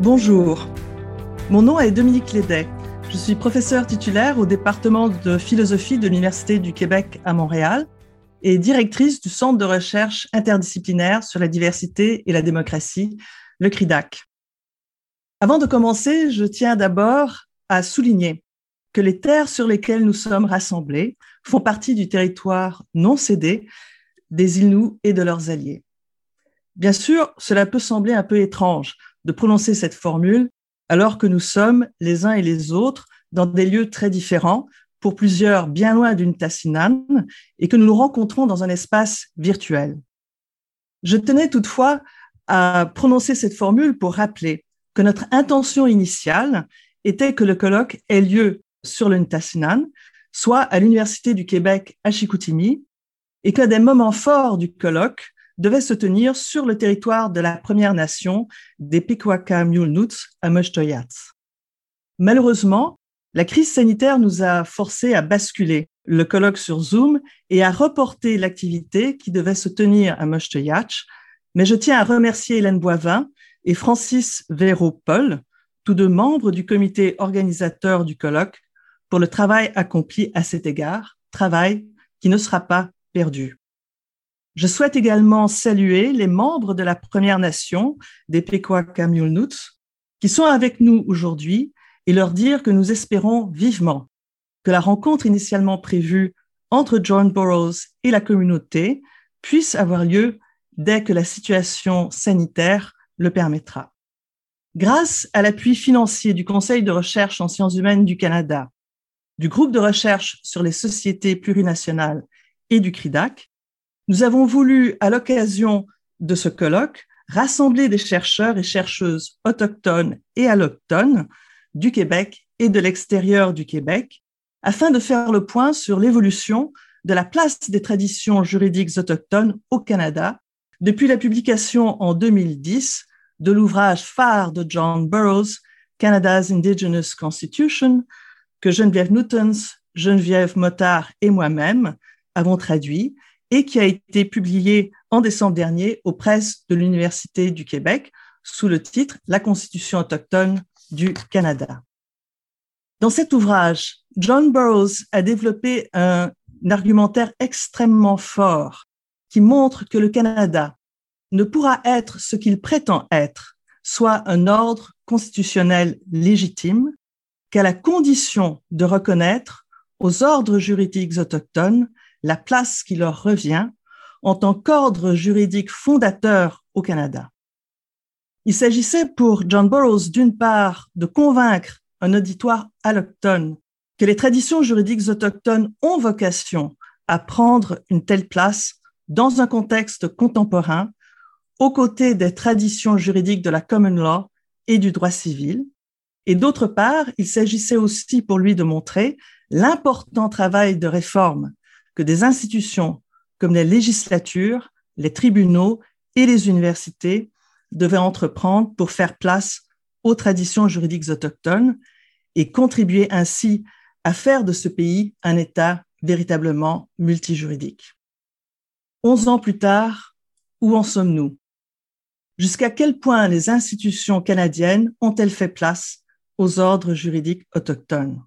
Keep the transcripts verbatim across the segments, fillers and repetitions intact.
Bonjour, mon nom est Dominique Leduc. Je suis professeure titulaire au département de philosophie de l'Université du Québec à Montréal et directrice du Centre de recherche interdisciplinaire sur la diversité et la démocratie, le CRIDAC. Avant de commencer, je tiens d'abord à souligner que les terres sur lesquelles nous sommes rassemblés font partie du territoire non cédé des Innus et de leurs alliés. Bien sûr, cela peut sembler un peu étrange de prononcer cette formule alors que nous sommes les uns et les autres dans des lieux très différents, pour plusieurs bien loin d'une Tassinane, et que nous nous rencontrons dans un espace virtuel. Je tenais toutefois à prononcer cette formule pour rappeler que notre intention initiale était que le colloque ait lieu sur le Tassinane, soit à l'Université du Québec à Chicoutimi, et que des moments forts du colloque devaient se tenir sur le territoire de la Première Nation des Pekuakamiulnuatsh à Mashteuiatsh. Malheureusement, la crise sanitaire nous a forcés à basculer le colloque sur Zoom et à reporter l'activité qui devait se tenir à Mashteuiatsh, mais je tiens à remercier Hélène Boivin et Francis Véro-Paul, tous deux membres du comité organisateur du colloque, pour le travail accompli à cet égard, travail qui ne sera pas perdu. Je souhaite également saluer les membres de la Première Nation des Pekuakamiulnutes qui sont avec nous aujourd'hui et leur dire que nous espérons vivement que la rencontre initialement prévue entre John Borrows et la communauté puisse avoir lieu dès que la situation sanitaire le permettra. Grâce à l'appui financier du Conseil de recherche en sciences humaines du Canada, du Groupe de recherche sur les sociétés plurinationales et du CRIDAC, nous avons voulu, à l'occasion de ce colloque, rassembler des chercheurs et chercheuses autochtones et allochtones du Québec et de l'extérieur du Québec, afin de faire le point sur l'évolution de la place des traditions juridiques autochtones au Canada depuis la publication en deux mille dix de l'ouvrage phare de John Borrows, Canada's Indigenous Constitution, que Geneviève Nadasdy, Geneviève Motard et moi-même avons traduit et qui a été publié en décembre dernier aux presses de l'Université du Québec sous le titre « La Constitution autochtone du Canada ». Dans cet ouvrage, John Borrows a développé un, un argumentaire extrêmement fort qui montre que le Canada ne pourra être ce qu'il prétend être, soit un ordre constitutionnel légitime, qu'à la condition de reconnaître aux ordres juridiques autochtones la place qui leur revient en tant qu'ordre juridique fondateur au Canada. Il s'agissait pour John Borrows, d'une part, de convaincre un auditoire allochtone que les traditions juridiques autochtones ont vocation à prendre une telle place dans un contexte contemporain, aux côtés des traditions juridiques de la common law et du droit civil. Et d'autre part, il s'agissait aussi pour lui de montrer l'important travail de réforme que des institutions comme les législatures, les tribunaux et les universités devaient entreprendre pour faire place aux traditions juridiques autochtones et contribuer ainsi à faire de ce pays un État véritablement multijuridique. Onze ans plus tard, où en sommes-nous? Jusqu'à quel point les institutions canadiennes ont-elles fait place aux ordres juridiques autochtones?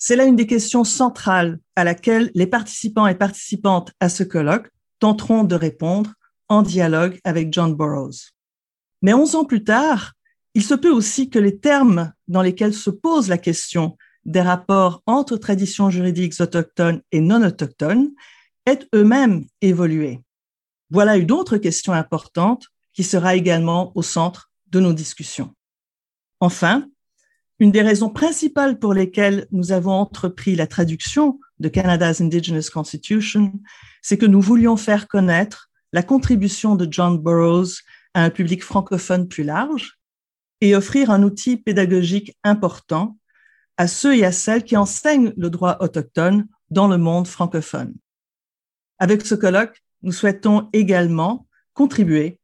C'est là une des questions centrales à laquelle les participants et participantes à ce colloque tenteront de répondre en dialogue avec John Borrows. Mais onze ans plus tard, il se peut aussi que les termes dans lesquels se pose la question des rapports entre traditions juridiques autochtones et non autochtones aient eux-mêmes évolué. Voilà une autre question importante qui sera également au centre de nos discussions. Enfin, une des raisons principales pour lesquelles nous avons entrepris la traduction de Canada's Indigenous Constitution, c'est que nous voulions faire connaître la contribution de John Borrows à un public francophone plus large et offrir un outil pédagogique important à ceux et à celles qui enseignent le droit autochtone dans le monde francophone. Avec ce colloque, nous souhaitons également contribuer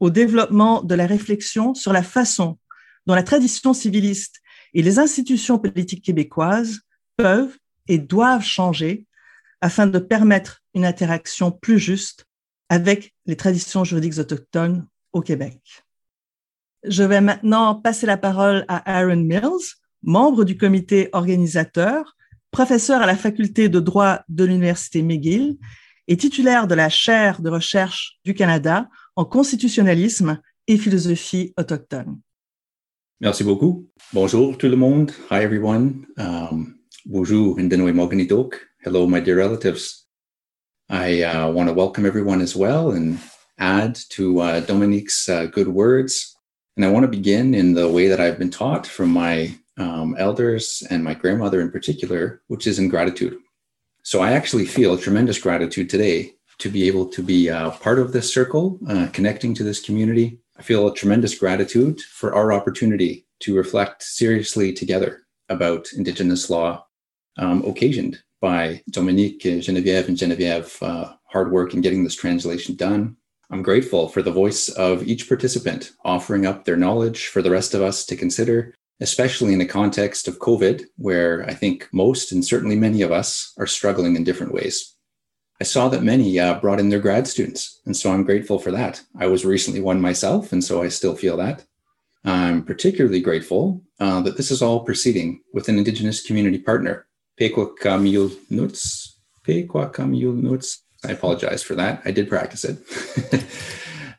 au développement de la réflexion sur la façon dont la tradition civiliste et les institutions politiques québécoises peuvent et doivent changer afin de permettre une interaction plus juste avec les traditions juridiques autochtones au Québec. Je vais maintenant passer la parole à Aaron Mills, membre du comité organisateur, professeur à la faculté de droit de l'Université McGill et titulaire de la chaire de recherche du Canada en constitutionnalisme et philosophie autochtone. Merci beaucoup. Bonjour tout le monde. Hi everyone. Um, bonjour Indinwe Mognitok. Hello my dear relatives. I uh, want to welcome everyone as well and add to uh, Dominique's uh, good words. And I want to begin in the way that I've been taught from my um, elders and my grandmother in particular, which is in gratitude. So I actually feel tremendous gratitude today to be able to be uh, part of this circle, uh, connecting to this community. I feel a tremendous gratitude for our opportunity to reflect seriously together about Indigenous law um, occasioned by Dominique, Geneviève, and Genevieve's uh, hard work in getting this translation done. I'm grateful for the voice of each participant offering up their knowledge for the rest of us to consider, especially in the context of COVID, where I think most and certainly many of us are struggling in different ways. I saw that many uh, brought in their grad students, and so I'm grateful for that. I was recently one myself, and so I still feel that. I'm particularly grateful uh, that this is all proceeding with an Indigenous community partner, Pekuakamiulnutes, Pekuakamiulnutes. I apologize for that. I did practice it.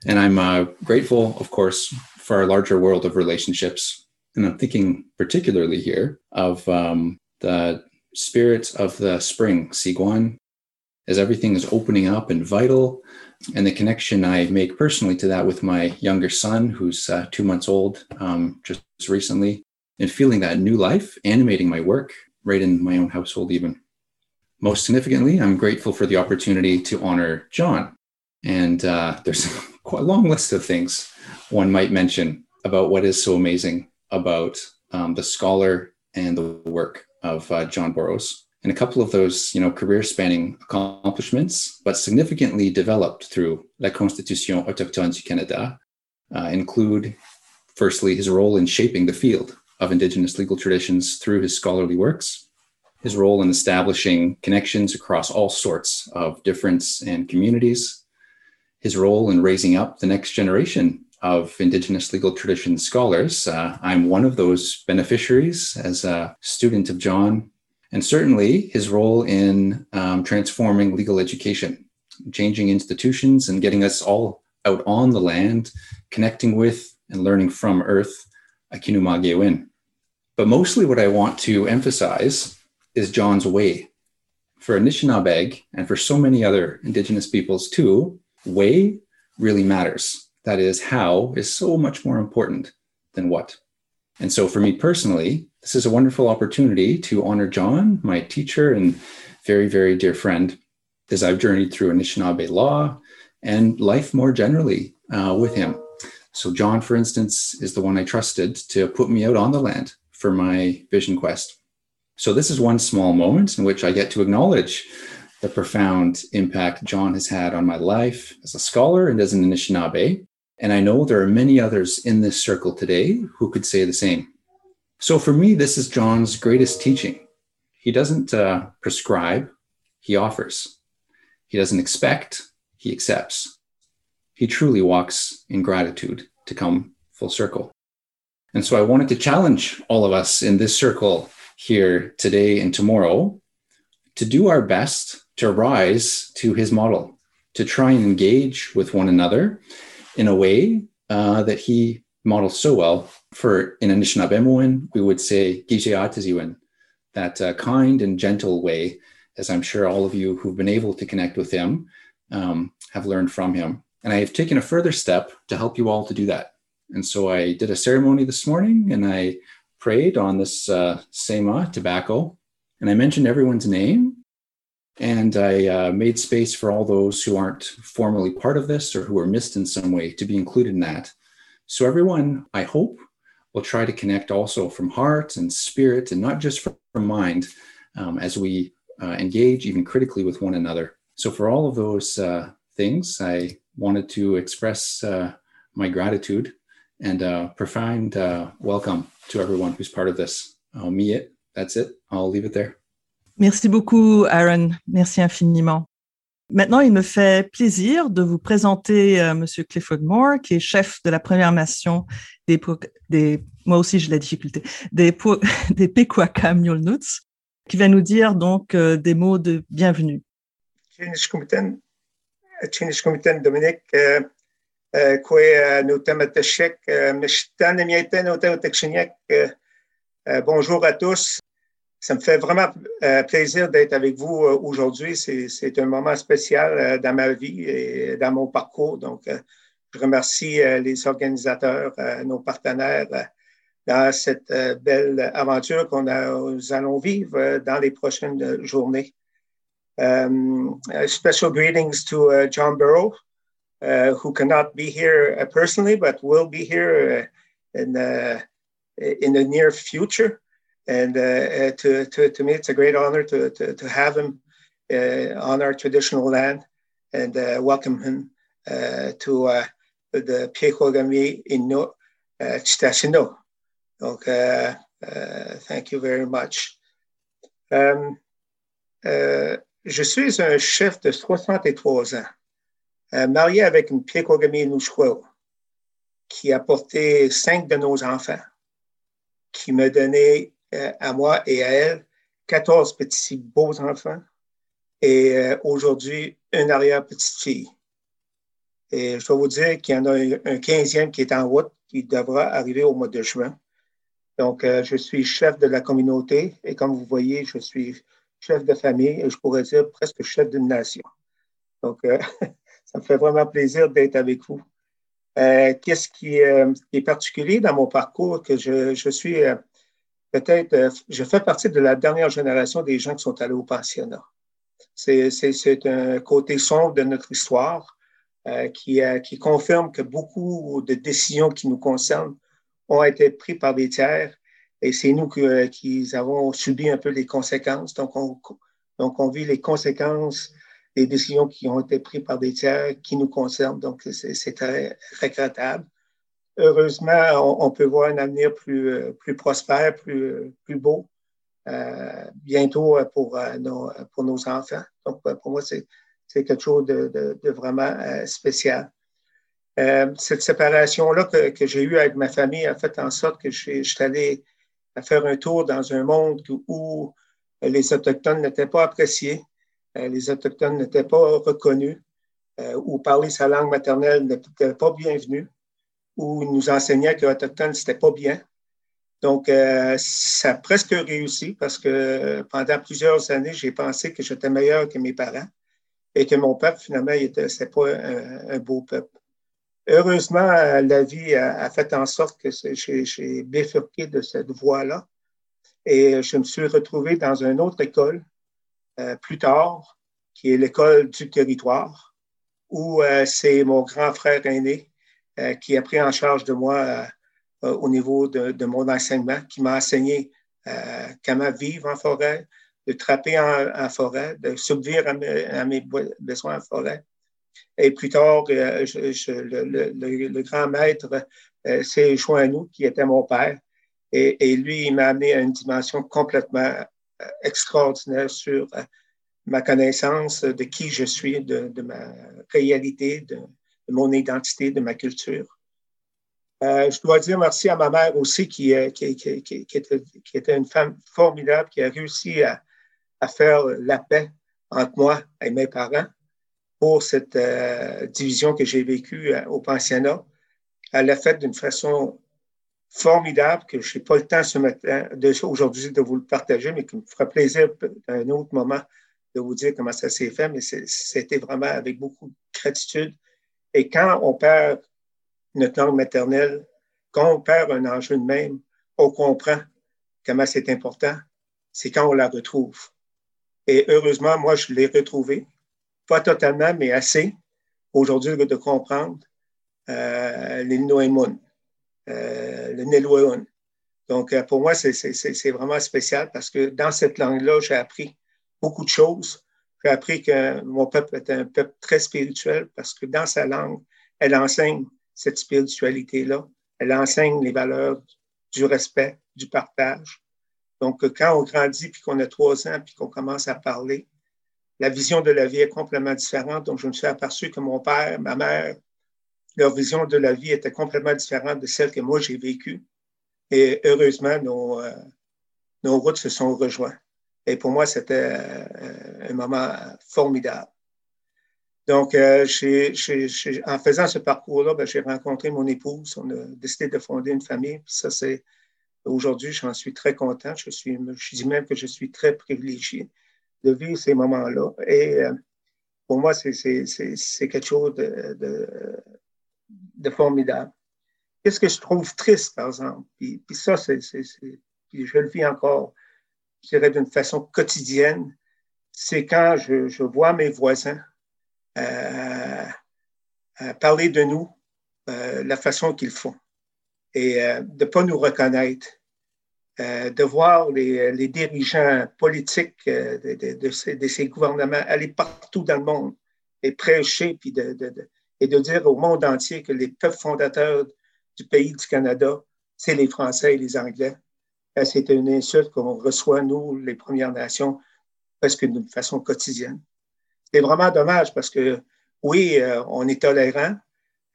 And I'm uh, grateful, of course, for our larger world of relationships. And I'm thinking particularly here of um, the spirit of the spring, Siguan, as everything is opening up and vital. And the connection I make personally to that with my younger son, who's uh, two months old um, just recently, and feeling that new life, animating my work right in my own household even. Most significantly, I'm grateful for the opportunity to honor John. And uh, there's quite a long list of things one might mention about what is so amazing about um, the scholar and the work of uh, John Borrows. And a couple of those, you know, career-spanning accomplishments, but significantly developed through La Constitution autochtone du Canada, uh, include, firstly, his role in shaping the field of Indigenous legal traditions through his scholarly works, his role in establishing connections across all sorts of difference and communities, his role in raising up the next generation of Indigenous legal tradition scholars. Uh, I'm one of those beneficiaries as a student of John, and certainly his role in um, transforming legal education, changing institutions and getting us all out on the land, connecting with and learning from Earth, Akinumagewin. But mostly what I want to emphasize is John's way. For Anishinaabeg and for so many other Indigenous peoples too, way really matters. That is, how is so much more important than what. And so for me personally, this is a wonderful opportunity to honor John, my teacher and very, very dear friend, as I've journeyed through Anishinaabe law and life more generally uh, with him. So John, for instance, is the one I trusted to put me out on the land for my vision quest. So this is one small moment in which I get to acknowledge the profound impact John has had on my life as a scholar and as an Anishinaabe. And I know there are many others in this circle today who could say the same. So for me, this is John's greatest teaching. He doesn't uh, prescribe, he offers. He doesn't expect, he accepts. He truly walks in gratitude to come full circle. And so I wanted to challenge all of us in this circle here today and tomorrow to do our best to rise to his model, to try and engage with one another in a way uh, that he models so well. For in Anishinaabemowin, we would say Gijayateziwin, that uh, kind and gentle way, as I'm sure all of you who've been able to connect with him um, have learned from him. And I have taken a further step to help you all to do that. And so I did a ceremony this morning and I prayed on this uh, Sema tobacco, and I mentioned everyone's name. And I uh, made space for all those who aren't formally part of this or who are missed in some way to be included in that. So everyone, I hope, will try to connect also from heart and spirit and not just from mind um, as we uh, engage even critically with one another. So for all of those uh, things, I wanted to express uh, my gratitude and uh, profound uh, welcome to everyone who's part of this. Uh, me it, that's it, I'll leave it there. Merci beaucoup, Aaron. Merci infiniment. Maintenant, il me fait plaisir de vous présenter euh, Monsieur Clifford Moore, qui est chef de la Première Nation des, des moi aussi j'ai la difficulté, des, des Pekuakamiulnuatsh, qui va nous dire donc euh, des mots de bienvenue. Tchinishkumten, Tchinishkumten Dominique, Koea nuttematachek, meshtanemiaten, otatekshniak. Bonjour à tous. Ça me fait vraiment euh, plaisir d'être avec vous euh, aujourd'hui. C'est, c'est un moment spécial euh, dans ma vie et dans mon parcours. Donc, euh, je remercie euh, les organisateurs, euh, nos partenaires euh, dans cette euh, belle aventure qu'on a, nous allons vivre euh, dans les prochaines journées. Um, special greetings to uh, John Borrows, uh, who cannot be here uh, personally, but will be here uh, in, uh, in the near future. And uh, to, to, to me, it's a great honor to, to, to have him uh, on our traditional land and uh, welcome him uh, to uh, the Piekogami Innu Chitashino. Donc, uh, uh, thank you very much. Um, uh, je suis un chef de soixante-trois ans, uh, marié avec une Piekogami Nouchkweo, qui a porté cinq de nos enfants, qui me donnait à moi et à elle, quatorze petits beaux enfants et euh, aujourd'hui, une arrière-petite-fille. Et je dois vous dire qu'il y en a un quinzième qui est en route, qui devra arriver au mois de juin. Donc, euh, je suis chef de la communauté et comme vous voyez, je suis chef de famille et je pourrais dire presque chef d'une nation. Donc, euh, ça me fait vraiment plaisir d'être avec vous. Euh, qu'est-ce qui, euh, qui est particulier dans mon parcours, que je, je suis... Euh, Peut-être, euh, je fais partie de la dernière génération des gens qui sont allés au pensionnat. C'est, c'est, c'est un côté sombre de notre histoire euh, qui, euh, qui confirme que beaucoup de décisions qui nous concernent ont été prises par des tiers et c'est nous que, euh, qui avons subi un peu les conséquences. Donc on, donc, on vit les conséquences des décisions qui ont été prises par des tiers qui nous concernent. Donc, c'est, c'est très regrettable. Heureusement, on peut voir un avenir plus, plus prospère, plus, plus beau euh, bientôt pour, euh, nos, pour nos enfants. Donc, pour moi, c'est, c'est quelque chose de, de, de vraiment euh, spécial. Euh, cette séparation-là que, que j'ai eue avec ma famille a fait en sorte que je suis allé faire un tour dans un monde où les Autochtones n'étaient pas appréciés, les Autochtones n'étaient pas reconnus, où parler sa langue maternelle n'était pas bienvenu, où il nous enseignait que l'Autochtone, c'était pas bien. Donc, euh, ça a presque réussi parce que pendant plusieurs années, j'ai pensé que j'étais meilleur que mes parents et que mon peuple, finalement, il était, c'était pas un, un beau peuple. Heureusement, la vie a, a fait en sorte que j'ai, j'ai bifurqué de cette voie-là et je me suis retrouvé dans une autre école euh, plus tard, qui est l'école du territoire, où euh, c'est mon grand frère aîné qui a pris en charge de moi euh, euh, au niveau de, de mon enseignement, qui m'a enseigné euh, comment vivre en forêt, de trapper en, en forêt, de subvenir à, me, à mes besoins en forêt. Et plus tard, euh, je, je, le, le, le, le grand maître euh, s'est joint à nous, qui était mon père, et, et lui, il m'a amené à une dimension complètement extraordinaire sur euh, ma connaissance de qui je suis, de, de ma réalité, de de mon identité, de ma culture. Euh, je dois dire merci à ma mère aussi, qui, qui, qui, qui, qui, était, qui était une femme formidable, qui a réussi à, à faire la paix entre moi et mes parents pour cette euh, division que j'ai vécue euh, au pensionnat. Elle l'a faite d'une façon formidable, que je n'ai pas le temps ce matin, de, aujourd'hui de vous le partager, mais qui me fera plaisir à un autre moment de vous dire comment ça s'est fait, mais c'est, c'était vraiment avec beaucoup de gratitude. Et quand on perd notre langue maternelle, quand on perd un enjeu de même, on comprend comment c'est important. C'est quand on la retrouve. Et heureusement, moi, je l'ai retrouvée. Pas totalement, mais assez. Aujourd'hui, de comprendre euh, les nehlueun, euh, le nehlueun. Donc, pour moi, c'est, c'est, c'est vraiment spécial parce que dans cette langue-là, j'ai appris beaucoup de choses. J'ai appris que mon peuple était un peuple très spirituel parce que dans sa langue, elle enseigne cette spiritualité-là. Elle enseigne les valeurs du respect, du partage. Donc, quand on grandit puis qu'on a trois ans puis qu'on commence à parler, la vision de la vie est complètement différente. Donc, je me suis aperçu que mon père, ma mère, leur vision de la vie était complètement différente de celle que moi j'ai vécue. Et heureusement, nos, euh, nos routes se sont rejointes. Et pour moi, c'était euh, un moment formidable. Donc, euh, j'ai, j'ai, j'ai, en faisant ce parcours-là, bien, j'ai rencontré mon épouse. On a décidé de fonder une famille. Puis ça, c'est aujourd'hui, j'en suis très content. Je suis, je dis même que je suis très privilégié de vivre ces moments-là. Et euh, pour moi, c'est, c'est, c'est, c'est quelque chose de, de, de formidable. Qu'est-ce que je trouve triste, par exemple? Puis, puis ça, c'est, c'est, c'est, puis je le vis encore, je dirais, d'une façon quotidienne. C'est quand je, je vois mes voisins euh, euh, parler de nous, euh, la façon qu'ils font, et euh, de ne pas nous reconnaître, euh, de voir les, les dirigeants politiques euh, de, de, de, ces, de ces gouvernements aller partout dans le monde et prêcher, puis de, de, de, et de dire au monde entier que les peuples fondateurs du pays du Canada, c'est les Français et les Anglais. C'est une insulte qu'on reçoit, nous, les Premières Nations, presque d'une façon quotidienne. C'est vraiment dommage parce que, oui, euh, on est tolérant,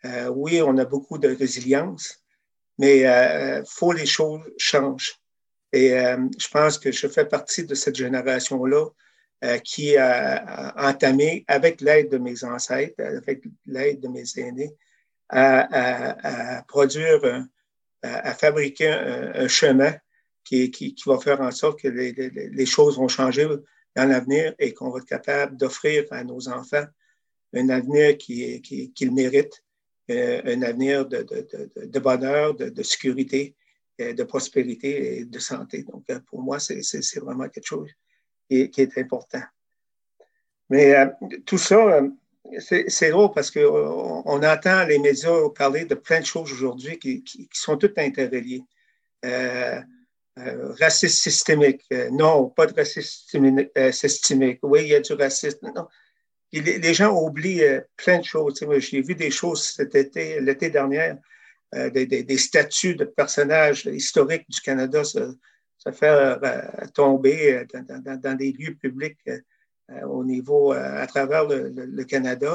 euh, oui, on a beaucoup de résilience, mais il euh, faut que les choses changent. Et euh, je pense que je fais partie de cette génération-là euh, qui a, a entamé, avec l'aide de mes ancêtres, avec l'aide de mes aînés, à, à, à produire, un, à, à fabriquer un, un chemin Qui, qui, qui va faire en sorte que les, les, les choses vont changer dans l'avenir et qu'on va être capable d'offrir à nos enfants un avenir qu'ils qui, qui méritent, euh, un avenir de, de, de, de bonheur, de, de sécurité, de prospérité et de santé. Donc, pour moi, c'est, c'est, c'est vraiment quelque chose qui est, qui est important. Mais euh, tout ça, c'est, c'est drôle parce qu'on on entend les médias parler de plein de choses aujourd'hui qui, qui, qui sont toutes interreliées. Euh, Euh, racisme systémique. Euh, non, pas de racisme euh, systémique. Oui, il y a du racisme. Non. Les, les gens oublient euh, plein de choses. Tu sais, moi, j'ai vu des choses cet été, l'été dernier, euh, des, des, des statues de personnages historiques du Canada se, se faire euh, tomber dans, dans, dans des lieux publics euh, au niveau, euh, à travers le, le, le Canada.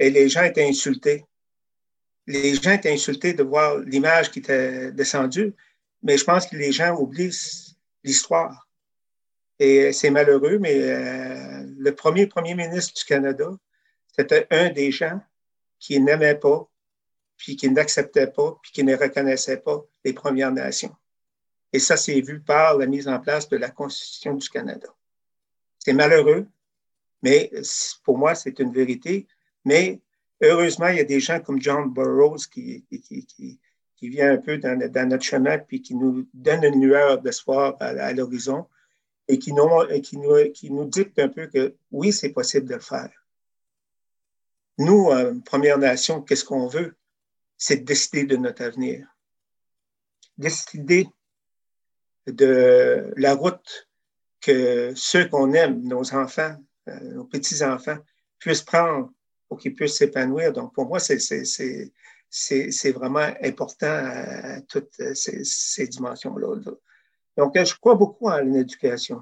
Et les gens étaient insultés. Les gens étaient insultés de voir l'image qui était descendue. Mais je pense que les gens oublient l'histoire. Et c'est malheureux, mais euh, le premier premier ministre du Canada, c'était un des gens qui n'aimait pas, puis qui n'acceptait pas, puis qui ne reconnaissait pas les Premières Nations. Et ça, c'est vu par la mise en place de la Constitution du Canada. C'est malheureux, mais pour moi, c'est une vérité. Mais heureusement, il y a des gens comme John Borrows qui... qui, qui qui vient un peu dans, dans notre chemin, puis qui nous donne une lueur d'espoir à, à l'horizon et qui nous, qui, nous, qui nous dicte un peu que oui, c'est possible de le faire. Nous, euh, Première Nation, qu'est-ce qu'on veut? C'est décider de notre avenir. Décider de la route que ceux qu'on aime, nos enfants, euh, nos petits-enfants, puissent prendre pour qu'ils puissent s'épanouir. Donc, pour moi, c'est... c'est, c'est C'est, c'est vraiment important à, à toutes ces, ces dimensions-là. Donc, je crois beaucoup en l'éducation.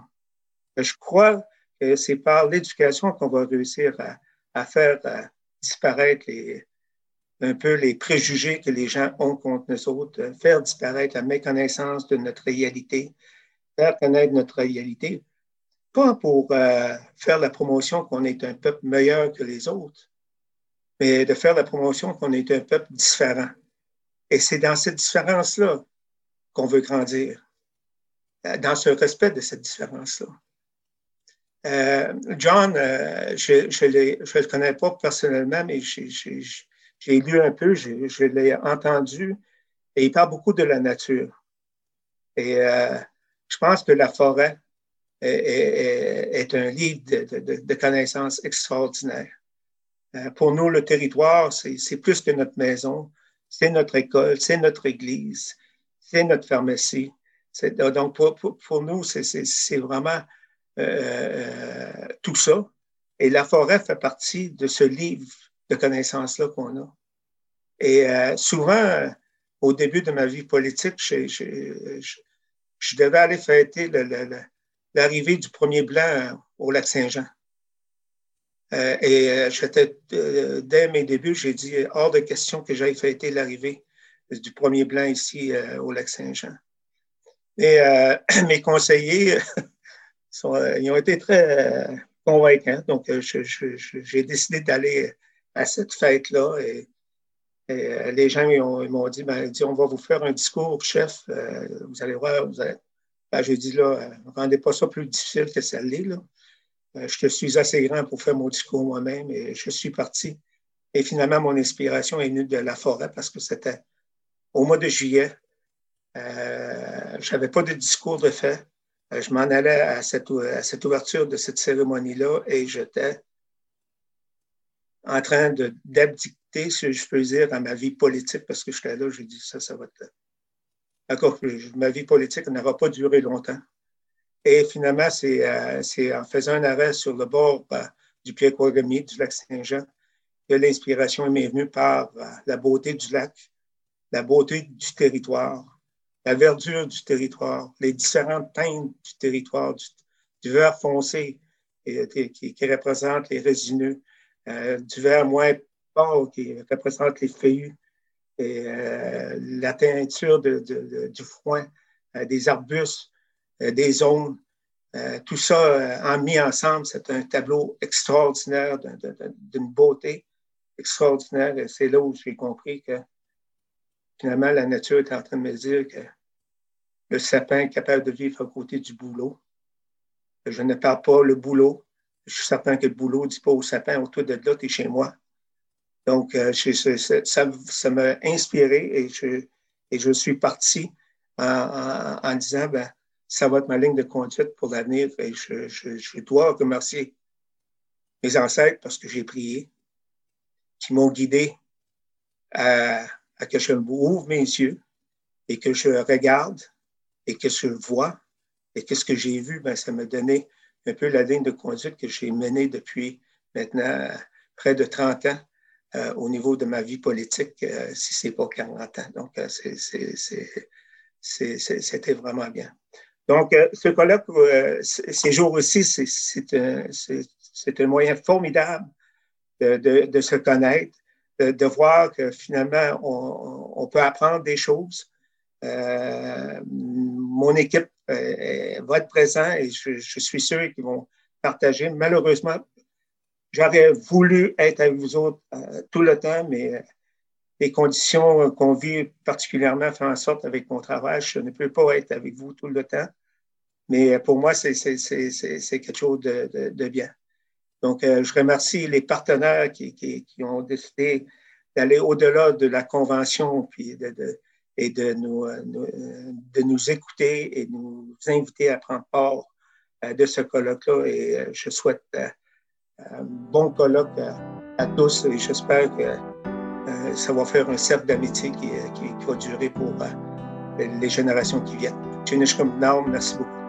Je crois que c'est par l'éducation qu'on va réussir à, à faire à disparaître les, un peu les préjugés que les gens ont contre nous autres, faire disparaître la méconnaissance de notre réalité, faire connaître notre réalité, pas pour euh, faire la promotion qu'on est un peuple meilleur que les autres, mais de faire la promotion qu'on est un peuple différent. Et c'est dans cette différence-là qu'on veut grandir, dans ce respect de cette différence-là. Euh, John, euh, je ne le connais pas personnellement, mais j'ai, j'ai, j'ai lu un peu, j'ai, je l'ai entendu, et il parle beaucoup de la nature. Et euh, je pense que La forêt est, est, est un livre de, de, de connaissances extraordinaires. Pour nous, le territoire, c'est, c'est plus que notre maison, c'est notre école, c'est notre église, c'est notre pharmacie. C'est, donc, pour, pour, pour nous, c'est, c'est, c'est vraiment euh, tout ça. Et La forêt fait partie de ce livre de connaissances-là qu'on a. Et euh, souvent, euh, au début de ma vie politique, je, je, je, je devais aller fêter le, le, le, l'arrivée du premier blanc au Lac-Saint-Jean. Euh, et j'étais, euh, dès mes débuts, j'ai dit hors de question que j'aille fêter l'arrivée du premier blanc ici euh, au lac Saint-Jean. Et euh, mes conseillers sont, ils ont été très euh, convaincants. Donc, je, je, je, j'ai décidé d'aller à cette fête-là. Et, et euh, les gens ils ont, ils m'ont dit, ben, dit on va vous faire un discours, chef. Euh, vous allez voir. Vous allez... Ben, j'ai dit là, ne rendez pas ça plus difficile que ça l'est, là. Je suis assez grand pour faire mon discours moi-même et je suis parti. Et finalement, mon inspiration est venue de la forêt parce que c'était au mois de juillet. Euh, je n'avais pas de discours de fait. Je m'en allais à cette, à cette ouverture de cette cérémonie-là et j'étais en train de, d'abdicter, si je peux dire, à ma vie politique parce que j'étais là, j'ai dit ça, ça va être... D'accord, ma vie politique n'aura pas duré longtemps. Et finalement, c'est, euh, c'est en faisant un arrêt sur le bord bah, du Pied-Kouagami, du lac Saint-Jean, que l'inspiration m'est venue par euh, la beauté du lac, la beauté du territoire, la verdure du territoire, les différentes teintes du territoire, du, du vert foncé et, et, qui, qui représente les résineux, euh, du vert moins pâle qui représente les feuillus, et euh, la teinture de, de, de, du foin, euh, des arbustes, des zones, euh, tout ça euh, en mis ensemble, c'est un tableau extraordinaire, d'un, d'un, d'une beauté extraordinaire. Et c'est là où j'ai compris que finalement, la nature est en train de me dire que le sapin est capable de vivre à côté du bouleau. Je ne parle pas le bouleau. Je suis certain que le bouleau ne dit pas au sapin, autour de là, tu es chez moi. Donc, euh, je, je, ça, ça m'a inspiré et je, et je suis parti en, en, en disant, ben, ça va être ma ligne de conduite pour l'avenir et je, je, je dois remercier mes ancêtres parce que j'ai prié, qui m'ont guidé à, à que je ouvre mes yeux et que je regarde et que je vois. Et qu'est-ce que j'ai vu? Ben, ça m'a donné un peu la ligne de conduite que j'ai menée depuis maintenant près de trente ans euh, au niveau de ma vie politique, euh, si ce n'est pas quarante ans. Donc, euh, c'est, c'est, c'est, c'est, c'est, c'était vraiment bien. Donc, ce colloque, ces jours aussi, c'est, c'est, un, c'est, c'est un moyen formidable de, de, de se connaître, de, de voir que finalement, on, on peut apprendre des choses. Euh, mon équipe euh, va être présente et je, je suis sûr qu'ils vont partager. Malheureusement, j'aurais voulu être avec vous autres euh, tout le temps, mais les conditions qu'on vit particulièrement font en sorte avec mon travail, je ne peux pas être avec vous tout le temps, mais pour moi, c'est, c'est, c'est, c'est, c'est quelque chose de, de, de bien. Donc, euh, je remercie les partenaires qui, qui, qui ont décidé d'aller au-delà de la convention puis de, de, et de nous, euh, nous, de nous écouter et de nous inviter à prendre part euh, de ce colloque-là. Et euh, je souhaite euh, un bon colloque à, à tous et j'espère que Euh, ça va faire un cercle d'amitié qui, qui, qui va durer pour euh, les générations qui viennent. Tchinishkumten, merci beaucoup.